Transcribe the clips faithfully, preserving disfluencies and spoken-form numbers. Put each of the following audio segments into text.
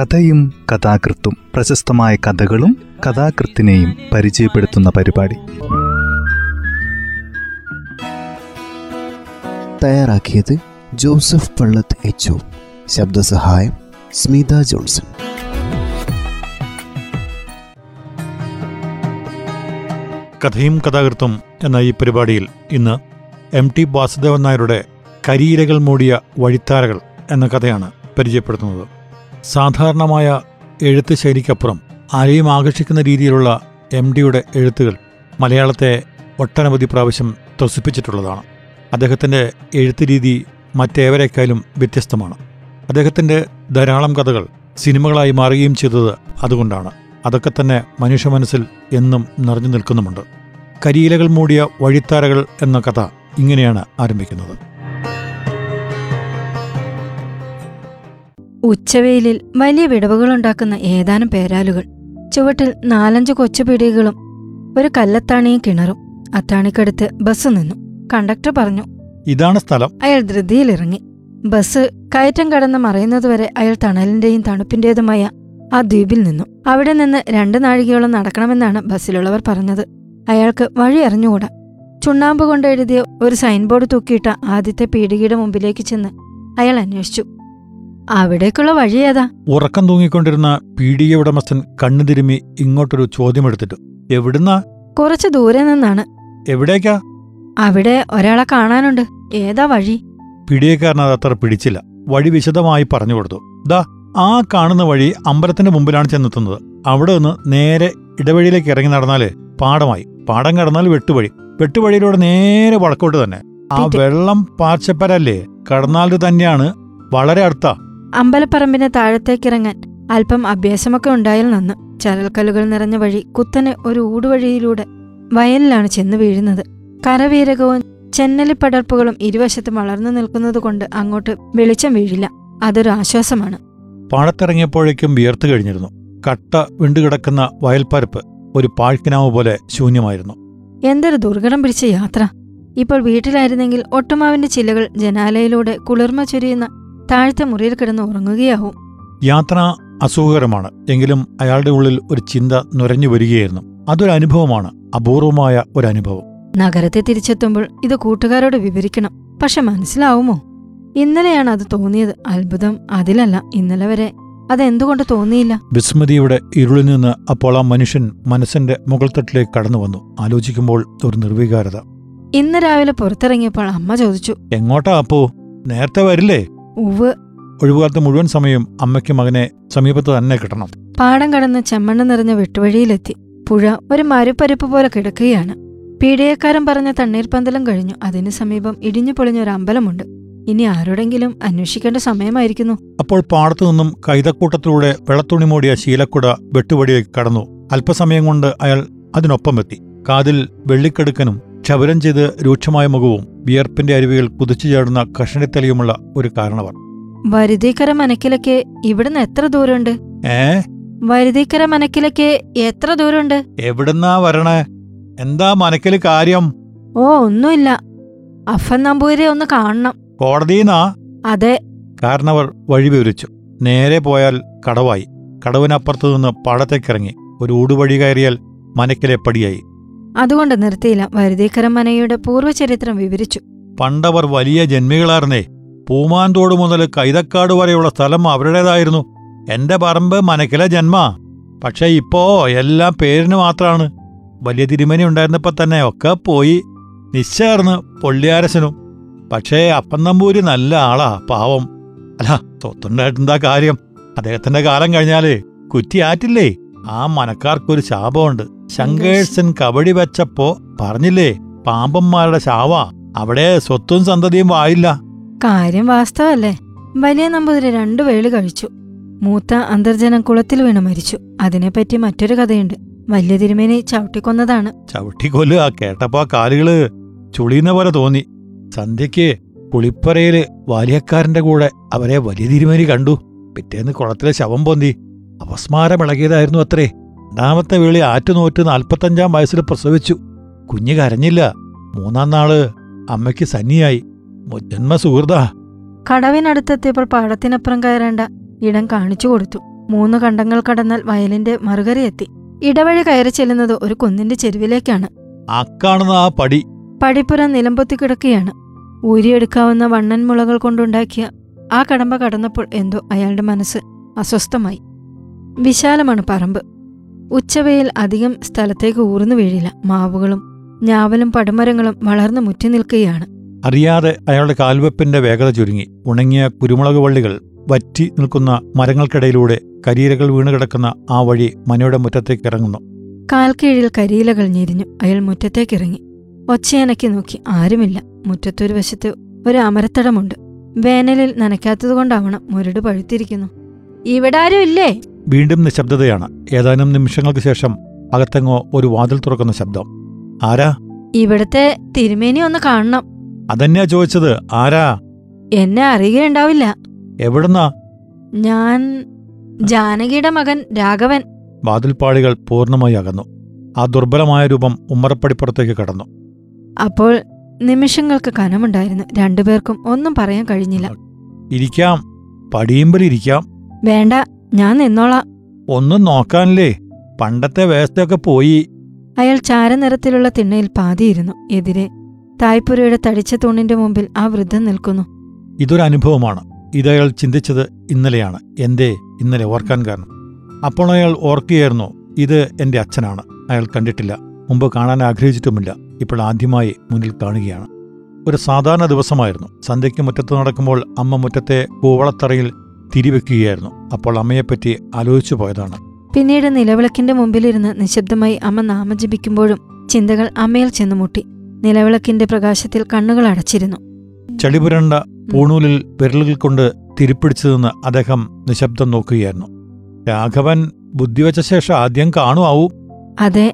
കഥയും കഥാകൃത്തും, പ്രശസ്തമായ കഥകളും കഥാകൃത്തിനെയും പരിചയപ്പെടുത്തുന്ന പരിപാടി. തയ്യാറാക്കിയത് ജോസഫ് പള്ളത്ത് എച്ച് ഒ. ശബ്ദസഹായം സ്മിത ജോൺസൺ. കഥയും കഥാകൃത്തും എന്ന ഈ പരിപാടിയിൽ ഇന്ന് എം ടി വാസുദേവൻ നായരുടെ കരിയിലകൾ മൂടിയ വഴിത്താരകൾ എന്ന കഥയാണ് പരിചയപ്പെടുത്തുന്നത്. സാധാരണമായ എഴുത്ത് ശൈലിക്കപ്പുറം ആരെയും ആകർഷിക്കുന്ന രീതിയിലുള്ള എം ടിയുടെ എഴുത്തുകൾ മലയാളത്തെ ഒട്ടനവധി പ്രാവശ്യം ത്രസിപ്പിച്ചിട്ടുള്ളതാണ്. അദ്ദേഹത്തിൻ്റെ എഴുത്ത് രീതി മറ്റേവരെക്കാളും വ്യത്യസ്തമാണ്. അദ്ദേഹത്തിൻ്റെ ധാരാളം കഥകൾ സിനിമകളായി മാറുകയും ചെയ്തത് അതുകൊണ്ടാണ്. അതൊക്കെ തന്നെ മനുഷ്യ മനസ്സിൽ എന്നും നിറഞ്ഞു നിൽക്കുന്നുമുണ്ട്. കരിയിലകൾ മൂടിയ വഴിത്താരകൾ എന്ന കഥ ഇങ്ങനെയാണ് ആരംഭിക്കുന്നത്. ഉച്ചവെയിലിൽ വലിയ വിടവുകളുണ്ടാക്കുന്ന ഏതാനും പേരാലുകൾ, ചുവട്ടിൽ നാലഞ്ച് കൊച്ചുപിടികളും ഒരു കല്ലത്താണിയും കിണറും. അത്താണിക്കടുത്ത് ബസ് നിന്നു. കണ്ടക്ടർ പറഞ്ഞു, ഇതാണ് സ്ഥലം. അയാൾ ധൃതിയിലിറങ്ങി. ബസ് കയറ്റം കടന്ന് മറയുന്നതുവരെ അയാൾ തണലിന്റെയും തണുപ്പിന്റേതുമായ ആ ദ്വീപിൽ നിന്നു. അവിടെ നിന്ന് രണ്ട് നാഴികയോളം നടക്കണമെന്നാണ് ബസ്സിലുള്ളവർ പറഞ്ഞത്. അയാൾക്ക് വഴി അറിഞ്ഞുകൂടാ. ചുണ്ണാമ്പ് കൊണ്ട് എഴുതിയ ഒരു സൈൻ ബോർഡ് തൂക്കിയിട്ട ആദ്യത്തെ പീടികയുടെ മുമ്പിലേക്ക് ചെന്ന് അയാൾ അന്വേഷിച്ചു, അവിടേക്കുള്ള വഴിയേതാ? ഉറക്കം തൂങ്ങിക്കൊണ്ടിരുന്ന പീടിക ഉടമസ്ഥൻ കണ്ണു തിരുമി ഇങ്ങോട്ടൊരു ചോദ്യമെടുത്തിട്ടു, എവിടുന്നാ? കുറച്ചു ദൂരെ നിന്നാണ്. എവിടേക്കാ? അവിടെ ഒരാളെ കാണാനുണ്ട്, ഏതാ വഴി? പിടിയേക്കാരനത് അത്ര പിടിച്ചില്ല. വഴി വിശദമായി പറഞ്ഞു കൊടുത്തു. ദാ ആ കാണുന്ന വഴി അമ്പലത്തിന്റെ മുമ്പിലാണ് ചെന്നെത്തുന്നത്. അവിടെ നിന്ന് നേരെ ഇടവഴിയിലേക്ക് ഇറങ്ങി നടന്നാല് പാടമായി, പാടം കടന്നാൽ വെട്ടുവഴി, വെട്ടുവഴിയിലൂടെ നേരെ വടക്കോട്ട് തന്നെ. ആ വെള്ളം പാർച്ചപ്പരല്ലേ കടന്നാല് തന്നെയാണ്, വളരെ അടുത്ത. അമ്പലപ്പറമ്പിന് താഴത്തേക്കിറങ്ങാൻ അല്പം അഭ്യാസമൊക്കെ ഉണ്ടായാൽ നന്ന്. ചരൽക്കല്ലുകൾ നിറഞ്ഞ വഴി കുത്തനെ ഒരു ഊടുവഴിയിലൂടെ വയലിലാണ് ചെന്ന് വീഴുന്നത്. കരവീരകവും ചെന്നലിപ്പടർപ്പുകളും ഇരുവശത്തും വളർന്നു നിൽക്കുന്നതുകൊണ്ട് അങ്ങോട്ട് വെളിച്ചം വീഴില്ല. അതൊരു ആശ്വാസമാണ്. പാടത്തിറങ്ങിയപ്പോഴേക്കും വിയർത്തു കഴിഞ്ഞിരുന്നു. കട്ട വിണ്ടുകിടക്കുന്ന വയൽപ്പരപ്പ് ഒരു പാഴ്ക്കിനാവ് പോലെ ശൂന്യമായിരുന്നു. എന്തൊരു ദുർഘടം പിടിച്ച യാത്ര! ഇപ്പോൾ വീട്ടിലായിരുന്നെങ്കിൽ ഒട്ടുമാവിന്റെ ചിലകൾ ജനാലയിലൂടെ കുളിർമ ചൊരിയുന്ന താഴത്തെ മുറിയിൽ കിടന്ന് ഉറങ്ങുകയാവും. യാത്ര അസുഖകരമാണ്. എങ്കിലും അയാളുടെ ഉള്ളിൽ ഒരു ചിന്ത നുരഞ്ഞു വരികയായിരുന്നു. അതൊരനുഭവമാണ്, അപൂർവമായ ഒരനുഭവം. നഗരത്തെ തിരിച്ചെത്തുമ്പോൾ ഇത് കൂട്ടുകാരോട് വിവരിക്കണം, പക്ഷെ മനസ്സിലാവുമോ? ഇന്നലെയാണ് അത് തോന്നിയത്. അത്ഭുതം അതിലല്ല, ഇന്നലെ വരെ അതെന്തുകൊണ്ട് തോന്നിയില്ല? വിസ്മൃതിയുടെ ഇരുളിൽ നിന്ന് അപ്പോൾ ആ മനുഷ്യൻ മനസ്സിന്റെ മുകൾത്തട്ടിലേക്ക് കടന്നു വന്നു. ആലോചിക്കുമ്പോൾ ഒരു നിർവികാരത. ഇന്ന് രാവിലെ പുറത്തിറങ്ങിയപ്പോൾ അമ്മ ചോദിച്ചു, എങ്ങോട്ടാ അപ്പോ, നേരത്തെ വരില്ലേ? ഉവ്, ഒഴിവുകാലത്ത് മുഴുവൻ സമയം അമ്മയ്ക്ക് മകനെ സമീപത്ത് തന്നെ കിട്ടണം. പാടം കടന്ന് ചെമ്മണ്ണ് നിറഞ്ഞ വെട്ടുവഴിയിലെത്തി. പുഴ ഒരു മരുപ്പരിപ്പ് പോലെ കിടക്കുകയാണ്. പീഡിയക്കാരൻ പറഞ്ഞ തണ്ണീർപ്പന്തലം കഴിഞ്ഞു. അതിനു സമീപം ഇടിഞ്ഞു പൊളിഞ്ഞൊരു അമ്പലമുണ്ട്. ഇനി ആരോടെങ്കിലും അന്വേഷിക്കേണ്ട സമയമായിരിക്കുന്നു. അപ്പോൾ പാടത്തു നിന്നും കൈതക്കൂട്ടത്തിലൂടെ വെള്ളത്തുണി മൂടിയ ശീലക്കുട വെട്ടുവഴിയിലേക്ക് കടന്നു. അല്പസമയം കൊണ്ട് അയാൾ അതിനൊപ്പമെത്തി. കാതിൽ വെള്ളിക്കെടുക്കനും ക്ഷവരം ചെയ്ത് രൂക്ഷമായ മുഖവും വിയർപ്പിന്റെ അരുവികൾ കുതിച്ചു ചാടുന്ന കഷണിത്തലയുമുള്ള ഒരു കാരണവർ. വരുതീക്കര മനക്കിലൊക്കെ ഇവിടുന്ന് എത്ര ദൂരമുണ്ട്? ഏ വരുതീക്കര മനക്കിലൊക്കെ എത്ര ദൂരമുണ്ട്? എവിടുന്നാ വരണേ? എന്താ മനക്കില് കാര്യം? ഓ ഒന്നുമില്ല, അഫൻ നമ്പൂരെ ഒന്ന് കാണണം. കോടതിന്നാ? അതെ. കാരണവർ വഴി വിവരിച്ചു. നേരെ പോയാൽ കടവായി. കടവിനപ്പുറത്തു നിന്ന് പാടത്തേക്കിറങ്ങി ഒരു ഊടുവഴി കയറിയാൽ മനക്കിലെ പടിയായി. അതുകൊണ്ട് നിർത്തിയില്ല. വരുതീക്കര മനയുടെ പൂർവ്വചരിത്രം വിവരിച്ചു. പണ്ടവർ വലിയ ജന്മികളായിരുന്നേ. പൂമാന്തോട് മുതൽ കൈതക്കാട് വരെയുള്ള സ്ഥലം അവരുടേതായിരുന്നു. എന്റെ പറമ്പ് മനക്കിലെ ജന്മ. പക്ഷെ ഇപ്പോ എല്ലാം പേരിന് മാത്രമാണ്. വലിയ തിരുമേനി ഉണ്ടായിരുന്നപ്പോ തന്നെ ഒക്കെ പോയി. നിശ്ചയാർന്ന് പൊള്ളിയാരശനും. പക്ഷേ അപ്പൻ നമ്പൂരി നല്ല ആളാ, പാവം. അല്ല, തൊത്തുണ്ടായിട്ടെന്താ കാര്യം? അദ്ദേഹത്തിന്റെ കാലം കഴിഞ്ഞാല് കുറ്റിയാറ്റില്ലേ, ആ മനക്കാർക്കൊരു ശാപമുണ്ട്. ശങ്കേഴ്സൻ കബടി വെച്ചപ്പോ പറഞ്ഞില്ലേ, പാമ്പന്മാരുടെ ശാവ, അവിടെ സ്വത്തും സന്തതിയും വായില്ല. കാര്യം വാസ്തവല്ലേ. വലിയ നമ്പൂതിരി രണ്ടു വേളി കഴിച്ചു. മൂത്ത അന്തർജനം കുളത്തിൽ വീണ് മരിച്ചു. അതിനെപ്പറ്റി മറ്റൊരു കഥയുണ്ട്. വലിയ തിരുമേനി ചവിട്ടിക്കൊന്നതാണ്. ചവിട്ടിക്കൊല്ലുക കേട്ടപ്പോ കാലുകള് ചുളിയുന്ന പോലെ തോന്നി. സന്ധ്യക്ക് പുളിപ്പറയില് വാലിയക്കാരന്റെ കൂടെ അവരെ വലിയ തിരുമേനി കണ്ടു. പിറ്റേന്ന് കുളത്തിലെ ശവം പൊന്തി. അപസ്മാരമിളകിയതായിരുന്നു അത്രേ. രണ്ടാമത്തെ വേളി ആറ്റുനോറ്റ് നാൽപ്പത്തഞ്ചാം വയസ്സിൽ പ്രസവിച്ചു. കുഞ്ഞ് കരഞ്ഞില്ല. മൂന്നാം നാള് അമ്മയ്ക്ക് സന്നിയായി. മുജന്മ സുഹൃതാ. കടവിനടുത്തെത്തിയപ്പോൾ പാടത്തിനപ്പുറം കയറേണ്ട ഇടം കാണിച്ചു കൊടുത്തു. മൂന്ന് കണ്ടങ്ങൾ കടന്നാൽ വയലിന്റെ മറുകരയെത്തി. ഇടവഴി കയറി ചെല്ലുന്നത് ഒരു കുന്നിന്റെ ചെരുവിലേക്കാണ്. പടിപ്പുര നിലംപൊത്തി കിടക്കുകയാണ്. ഊരിയെടുക്കാവുന്ന വണ്ണൻ മുളകൾ കൊണ്ടുണ്ടാക്കിയ ആ കടമ്പ കടന്നപ്പോൾ എന്തോ അയാളുടെ മനസ്സ് അസ്വസ്ഥമായി. വിശാലമാണ് പറമ്പ്. ഉച്ചവയിൽ അധികം സ്ഥലത്തേക്ക് ഊർന്നു വീഴില്ല. മാവുകളും ഞാവലും പടുമരങ്ങളും വളർന്നു മുറ്റി നിൽക്കുകയാണ്. അറിയാതെ അയാളുടെ കാൽവെപ്പിന്റെ വേഗത ചുരുങ്ങി. ഉണങ്ങിയ കുരുമുളക് വള്ളികൾ വറ്റി നിൽക്കുന്ന മരങ്ങൾക്കിടയിലൂടെ കരിയിലകൾ വീണുകിടക്കുന്ന ആ വഴി മനയുടെ മുറ്റത്തേക്ക് ഇറങ്ങുന്നു. കാൽക്കീഴിൽ കരിയിലകൾ ഞെരിഞ്ഞു. അയാൾ മുറ്റത്തേക്കിറങ്ങി ഒച്ചയനക്കി നോക്കി. ആരുമില്ല. മുറ്റത്തൊരു വശത്ത് ഒരു അമരത്തടമുണ്ട്. വേനലിൽ നനയ്ക്കാത്തതുകൊണ്ടാവണം മുരട് പഴുത്തിരിക്കുന്നു. ഇവിടെ ആരും ഇല്ലേ? വീണ്ടും നിശബ്ദതയാണ്. ഏതാനും നിമിഷങ്ങൾക്ക് ശേഷം അകത്തെങ്ങോ ഒരു വാതിൽ തുറക്കുന്ന ശബ്ദം. ആരാ? ഇവിടത്തെ തിരുമേനി ഒന്ന് കാണണം. അതന്നെയാ ചോദിച്ചത്, ആരാ? എന്നെ അറിയുകയുണ്ടാവില്ല. എവിടുന്നാ? ഞാൻ ജാനകിയുടെ മകൻ രാഘവൻ. വാതിൽപ്പാളികൾ പൂർണ്ണമായി അകന്നു. ആ ദുർബലമായ രൂപം ഉമ്മറപ്പടിപ്പുറത്തേക്ക് കടന്നു. അപ്പോൾ നിമിഷങ്ങൾക്ക് കനമുണ്ടായിരുന്നു. രണ്ടുപേർക്കും ഒന്നും പറയാൻ കഴിഞ്ഞില്ല. ഇരിക്കാം, പടിയുമ്പലിരിക്കാം. വേണ്ട, ഞാൻ നിന്നോളാം. ഒന്നും നോക്കാനില്ലേ, പണ്ടത്തെ വേസ്റ്റൊക്കെ പോയി. അയാൾ ചാരനിറത്തിലുള്ള തിണ്ണയിൽ പാതിയിരുന്നു. എതിരെ തായ്പുരയുടെ തടിച്ച തൂണിന്റെ മുമ്പിൽ ആ വൃദ്ധൻ നിൽക്കുന്നു. ഇതൊരനുഭവമാണ്. ഇതയാൾ ചിന്തിച്ചത് ഇന്നലെയാണ്. എന്തേ ഇന്നലെ ഓർക്കാൻ കാരണം? അപ്പോൾ അയാൾ ഓർക്കുകയായിരുന്നു, ഇത് എൻ്റെ അച്ഛനാണ്. അയാൾ കണ്ടിട്ടില്ല, മുമ്പ് കാണാൻ ആഗ്രഹിച്ചിട്ടുമില്ല. ഇപ്പോൾ ആദ്യമായി മുന്നിൽ കാണുകയാണ്. ഒരു സാധാരണ ദിവസമായിരുന്നു. സന്ധ്യയ്ക്ക് മുറ്റത്ത് നടക്കുമ്പോൾ അമ്മ മുറ്റത്തെ കൂവളത്തറയിൽ തിരിവെക്കുകയായിരുന്നു. അപ്പോൾ അമ്മയെപ്പറ്റി ആലോചിച്ചു പോയതാണ്. പിന്നീട് നിലവിളക്കിന്റെ മുമ്പിലിരുന്ന് നിശബ്ദമായി അമ്മ നാമം ജപിക്കുമ്പോഴും ചിന്തകൾ അമ്മയിൽ ചെന്നുമുട്ടി. നിലവിളക്കിന്റെ പ്രകാശത്തിൽ കണ്ണുകൾ അടച്ചിരുന്നു. ചളിപുരണ്ട പൂണൂലിൽ വിരലുകൾ കൊണ്ട് തിരിപ്പിടിച്ചു നിന്ന് അദ്ദേഹം നിശബ്ദം നോക്കുകയായിരുന്നു. രാഘവൻ ബുദ്ധിവെച്ച ശേഷം ആദ്യം കാണുമാവും. അതെ,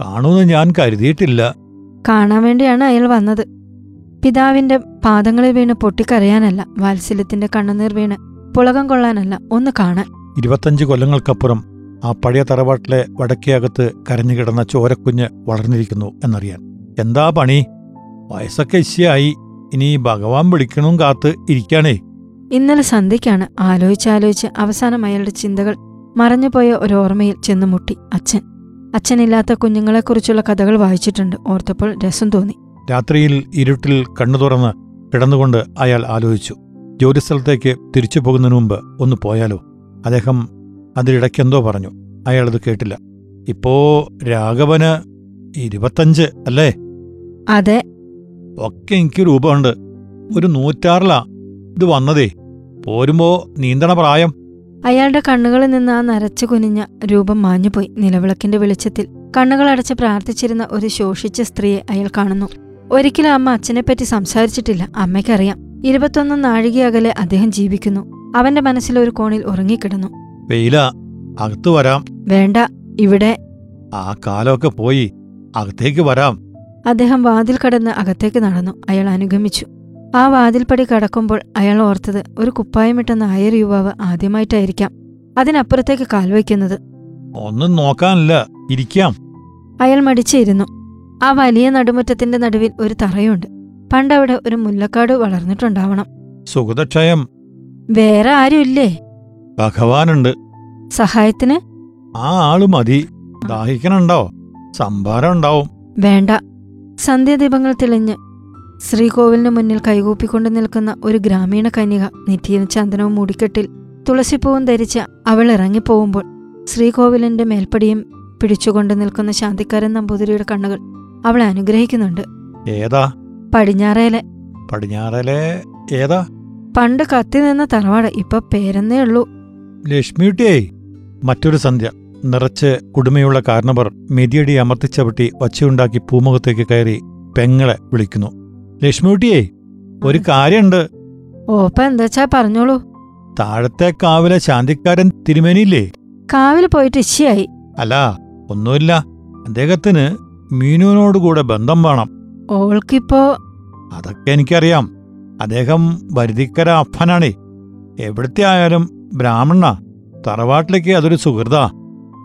കാണൂന്ന് ഞാൻ കരുതിയിട്ടില്ല. കാണാൻ വേണ്ടിയാണ് അയാൾ വന്നത്. പിതാവിന്റെ പാദങ്ങളിൽ വീണ് പൊട്ടിക്കരയാനല്ല, വാത്സല്യത്തിന്റെ കണ്ണുനീർ വീണ് പുളകം കൊള്ളാനല്ല, ഒന്ന് കാണാൻ. ഇരുപത്തഞ്ച് കൊല്ലങ്ങൾക്കപ്പുറം ആ പഴയ തറവാട്ടിലെ വടക്കേയകത്ത് കരഞ്ഞുകിടന്ന ചോരക്കുഞ്ഞ് വളർന്നിരിക്കുന്നു എന്നറിയാൻ. എന്താ പണി, വയസ്സൊക്കെ ഇശയായി, ഇനി ഭഗവാൻ വിളിക്കണും കാത്ത് ഇരിക്കാണേ. ഇന്നലെ സന്ധ്യയ്ക്കാണ്. ആലോചിച്ചാലോചിച്ച് അവസാനം അയാളുടെ ചിന്തകൾ മറഞ്ഞുപോയ ഒരോർമ്മയിൽ ചെന്നുമുട്ടി. അച്ഛൻ. അച്ഛനില്ലാത്ത കുഞ്ഞുങ്ങളെക്കുറിച്ചുള്ള കഥകൾ വായിച്ചിട്ടുണ്ട്. ഓർത്തപ്പോൾ രസം തോന്നി. രാത്രിയിൽ ഇരുട്ടിൽ കണ്ണു തുറന്ന് കിടന്നുകൊണ്ട് അയാൾ ആലോചിച്ചു, ജോലിസ്ഥലത്തേക്ക് തിരിച്ചു പോകുന്നതിന് മുമ്പ് ഒന്ന് പോയാലോ. അദ്ദേഹം അതിനിടയ്ക്കെന്തോ പറഞ്ഞു. അയാളത് കേട്ടില്ല. ഇപ്പോ രാഘവന് ഇരുപത്തഞ്ച് അല്ലേ? അതെ. ഒക്കെ എനിക്ക് രൂപമുണ്ട്. ഒരു നൂറ്റാറിലാ ഇത് വന്നതേ. പോരുമ്പോ നീന്തണ പ്രായം. അയാളുടെ കണ്ണുകളിൽ നിന്ന് ആ നരച്ചു കുനിഞ്ഞ രൂപം മാഞ്ഞുപോയി. നിലവിളക്കിന്റെ വെളിച്ചത്തിൽ കണ്ണുകളടച്ച് പ്രാർത്ഥിച്ചിരുന്ന ഒരു ശോഷിച്ച സ്ത്രീയെ അയാൾ കാണുന്നു. ഒരിക്കലും അമ്മ അച്ഛനെപ്പറ്റി സംസാരിച്ചിട്ടില്ല. അമ്മയ്ക്കറിയാം, ഇരുപത്തൊന്ന് നാഴികയകലെ അദ്ദേഹം ജീവിക്കുന്നു. അവന്റെ മനസ്സിലൊരു കോണിൽ ഉറങ്ങിക്കിടന്നു. വെയില, അകത്തു വരാം. വേണ്ട, ഇവിടെ ആ കാലമൊക്കെ പോയി, അകത്തേക്ക് വരാം. അദ്ദേഹം വാതിൽ കടന്ന് അകത്തേക്ക് നടന്നു. അയാൾ അനുഗമിച്ചു. ആ വാതിൽപ്പടി കടക്കുമ്പോൾ അയാൾ ഓർത്തത്, ഒരു കുപ്പായമിട്ട നായർ യുവാവ് ആദ്യമായിട്ടായിരിക്കാം അതിനപ്പുറത്തേക്ക് കാൽവയ്ക്കുന്നത്. ഒന്നും നോക്കാനില്ല, ഇരിക്കാം. അയാൾ മടിച്ചിരുന്നു. ആ വലിയ നടുമുറ്റത്തിന്റെ നടുവിൽ ഒരു തറയുണ്ട്. പണ്ടവിടെ ഒരു മുല്ലക്കാട് വളർന്നിട്ടുണ്ടാവണം. സുഗതക്ഷയം. വേറെ ആരുമില്ലേ? ഭഗവാനുണ്ട്. സഹായത്തിന് ആ ആള് മതി. ദാഹിക്കണുണ്ടോ? സംഭാരം ഉണ്ടാവും. വേണ്ട. സന്ധ്യാദീപങ്ങൾ തെളിഞ്ഞ് ശ്രീകോവിലിന് മുന്നിൽ കൈകൂപ്പിക്കൊണ്ട് നിൽക്കുന്ന ഒരു ഗ്രാമീണ കന്യക നെറ്റിയിൽ ചന്ദനവും മുടിക്കെട്ടിൽ തുളസിപ്പൂവും ധരിച്ച് അവൾ ഇറങ്ങിപ്പോകുമ്പോൾ ശ്രീകോവിലിന്റെ മേൽപ്പടിയും പിടിച്ചുകൊണ്ട് നിൽക്കുന്ന ശാന്തിക്കാരൻ നമ്പൂതിരിയുടെ കണ്ണുകൾ അവളെ അനുഗ്രഹിക്കുന്നുണ്ട്. ഏതാ? പടിഞ്ഞാറേലെ. പടിഞ്ഞാറേലെ ഏതാ? പണ്ട് കത്തി നിന്ന തറവാട്, ഇപ്പൊ പേരെന്നേ ഉള്ളൂ. ലക്ഷ്മിയുട്ടിയായി. മറ്റൊരു സന്ധ്യ. നിറച്ച് കുടുമയുള്ള കാരണവർ മെതിയടി അമർത്തിച്ചവിട്ടി ഒച്ചയുണ്ടാക്കി പൂമുഖത്തേക്ക് കയറി പെങ്ങളെ വിളിക്കുന്നു. ലക്ഷ്മിയുട്ടിയേ, ഒരു കാര്യമുണ്ട്. ഓപ്പ എന്താച്ചാ പറഞ്ഞോളൂ. താഴത്തെ കാവിലെ ശാന്തിക്കാരൻ തിരുമേനിയില്ലേ? കാവിൽ പോയിട്ട് ഇശയായി. അല്ല, ഒന്നുമില്ല. അദ്ദേഹത്തിന് മീനുവിനോടുകൂടെ ബന്ധം വേണം. ഓൾക്കിപ്പോ അതൊക്കെ എനിക്കറിയാം. അദ്ദേഹം വരുതിക്കര അപ്പനാണേ. എവിടത്തെ ആയാലും ബ്രാഹ്മണ. തറവാട്ടിലേക്ക് അതൊരു സുഹൃതാ.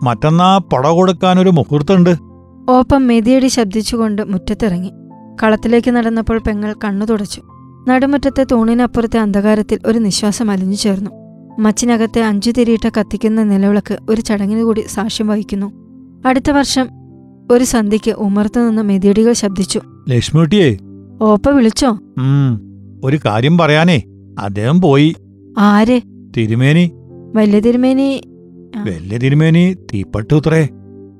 മറ്റന്നാ പട കൊടുക്കാനൊരു മുഹൂർത്തമുണ്ട്. ഓപ്പം മെതിയടി ശബ്ദിച്ചുകൊണ്ട് മുറ്റത്തിറങ്ങി. കളത്തിലേക്ക് നടന്നപ്പോൾ പെങ്ങൾ കണ്ണു തുടച്ചു. നടുമുറ്റത്തെ തൂണിനപ്പുറത്തെ അന്ധകാരത്തിൽ ഒരു നിശ്വാസം അലിഞ്ഞു ചേർന്നു. മച്ചിനകത്തെ അഞ്ചു തിരിയിട്ട കത്തിക്കുന്ന നിലവിളക്ക് ഒരു ചടങ്ങിനു കൂടി സാക്ഷ്യം വഹിക്കുന്നു. അടുത്ത വർഷം ഒരു സന്ധ്യയ്ക്ക് ഉമ്മറത്തു നിന്ന് മെതിയടികൾ ശബ്ദിച്ചു. ലക്ഷ്മിയെ ഓപ്പ വിളിച്ചോ? ഒരു കാര്യം പറയാനേ അദ്ദേഹം പോയി. ആരെ? തിരുമേനി. വല്യ തിരുമേനി? വല്യ തിരുമേനി തീപ്പട്ടുത്രേ,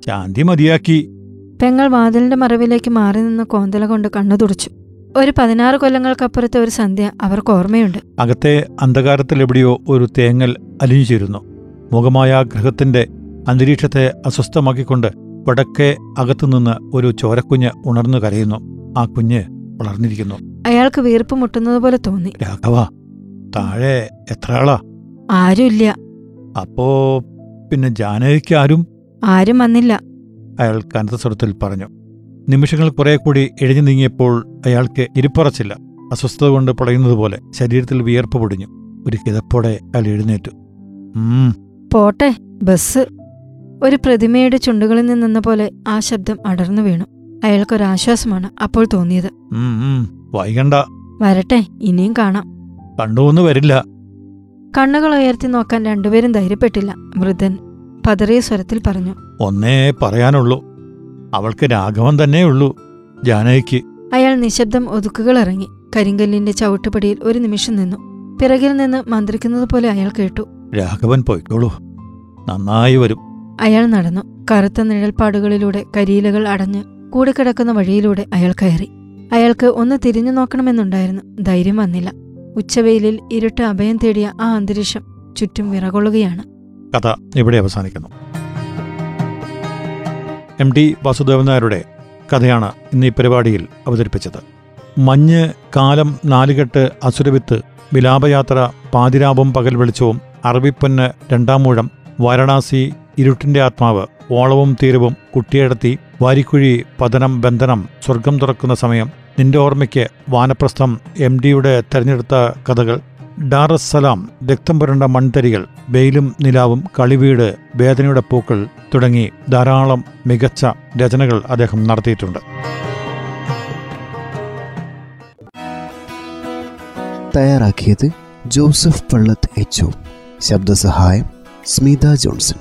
ശാന്തി മതിയാക്കി. പെങ്ങൾ വാതിലിന്റെ മറവിലേക്ക് മാറി നിന്ന് കോന്തല കൊണ്ട് കണ്ണു തുടച്ചു. ഒരു പതിനാറ് കൊല്ലങ്ങൾക്കപ്പുറത്തെ ഒരു സന്ധ്യ അവർക്ക് ഓർമ്മയുണ്ട്. അകത്തെ അന്ധകാരത്തിലെവിടെയോ ഒരു തേങ്ങൽ അലിഞ്ഞുചേരുന്നു. മുഖമായ ഗൃഹത്തിന്റെ അന്തരീക്ഷത്തെ അസ്വസ്ഥമാക്കിക്കൊണ്ട് വടക്കേ അകത്തുനിന്ന് ഒരു ചോരക്കുഞ്ഞ് ഉണർന്നു കരയുന്നു. ആ കുഞ്ഞ് വളർന്നിരിക്കുന്നു. അയാൾക്ക് വീർപ്പ് മുട്ടുന്നത് പോലെ തോന്നി. രാഘവ, താഴെ എത്ര ആളാ? ആരുമില്ല. അപ്പോ പിന്നെ ജാനകിക്ക് ആരും ആരും വന്നില്ല, അയാൾ കനത്ത സ്വരത്തിൽ പറഞ്ഞു. നിമിഷങ്ങൾ കുറെ കൂടി ഇഴഞ്ഞു നീങ്ങിയപ്പോൾ അയാൾക്ക് ഇരിപ്പറച്ചില്ല. അസ്വസ്ഥത കൊണ്ട് പൊളയുന്നതുപോലെ ശരീരത്തിൽ വിയർപ്പ് പൊടിഞ്ഞു. ഒരു കിതപ്പോടെ അയാൾ എഴുന്നേറ്റു. പോട്ടെ ബസ്. ഒരു പ്രതിമയുടെ ചുണ്ടുകളിൽ നിന്നെന്ന പോലെ ആ ശബ്ദം അടർന്നു വീണു. അയാൾക്കൊരാശ്വാസമാണ് അപ്പോൾ തോന്നിയത്. വൈകണ്ട, വരട്ടെ, ഇനിയും കാണാം. കണ്ടൊന്നും വരില്ല. കണ്ണുകൾ ഉയർത്തി നോക്കാൻ രണ്ടുപേരും ധൈര്യപ്പെട്ടില്ല. വൃദ്ധൻ പതറിയ സ്വരത്തിൽ പറഞ്ഞു, ഒന്നേ പറയാനുള്ളൂ, അവൾക്ക് രാഘവൻ തന്നെയുള്ളൂ, ജാനകിക്ക്. അയാൾ നിശബ്ദം ഒതുക്കുകൾ ഇറങ്ങി കരിങ്കല്ലിന്റെ ചവിട്ടുപടിയിൽ ഒരു നിമിഷം നിന്നു. പിറകിൽ നിന്ന് മന്ത്രിക്കുന്നത് പോലെ അയാൾ കേട്ടു, രാഘവൻ പോയിക്കോളൂ, നന്നായി വരും. അയാൾ നടന്നു. കറുത്ത നിഴൽപ്പാടുകളിലൂടെ കരിയിലകൾ അടഞ്ഞ് കൂടിക്കിടക്കുന്ന വഴിയിലൂടെ അയാൾ കയറി. അയാൾക്ക് ഒന്ന് തിരിഞ്ഞു നോക്കണമെന്നുണ്ടായിരുന്നു, ധൈര്യം വന്നില്ല. ഉച്ചവെയിലിൽ ഇരുട്ട് അഭയം തേടിയ ആ അന്തരീക്ഷം ചുറ്റും വിറകൊള്ളുകയാണ്. കഥ ഇവിടെ അവസാനിക്കുന്നു. എം ടി വാസുദേവൻ നായരുടെ കഥയാണ് ഇന്ന് ഈ പരിപാടിയിൽ അവതരിപ്പിച്ചത്. മഞ്ഞ്, കാലം, നാലുകെട്ട്, അസുരവിത്ത്, വിലാപയാത്ര, പാതിരാവും പകൽ വെളിച്ചവും, അറബിപ്പൊന്ന്, രണ്ടാം മൂഴം, വാരണാസി, ഇരുട്ടിൻ്റെ ആത്മാവ്, ഓളവും തീരവും, കുട്ടിയടത്തി, വാരിക്കുഴി, പതനം, ബന്ധനം, സ്വർഗം തുറക്കുന്ന സമയം, നിന്റെ ഓർമ്മയ്ക്ക്, വാനപ്രസ്ഥം, എം ടിയുടെ തെരഞ്ഞെടുത്ത കഥകൾ, ഡാറസ്സലാം, രക്തം പുരണ്ട മൺതരികൾ, വെയിലും നിലാവും, കളിവീട്, വേദനയുടെ പൂക്കൾ തുടങ്ങി ധാരാളം മികച്ച രചനകൾ അദ്ദേഹം നടത്തിയിട്ടുണ്ട്. തയ്യാറാക്കിയത് ജോസഫ് പള്ളത്ത് എച്ച്. ശബ്ദസഹായം സ്മിത ജോൺസൺ.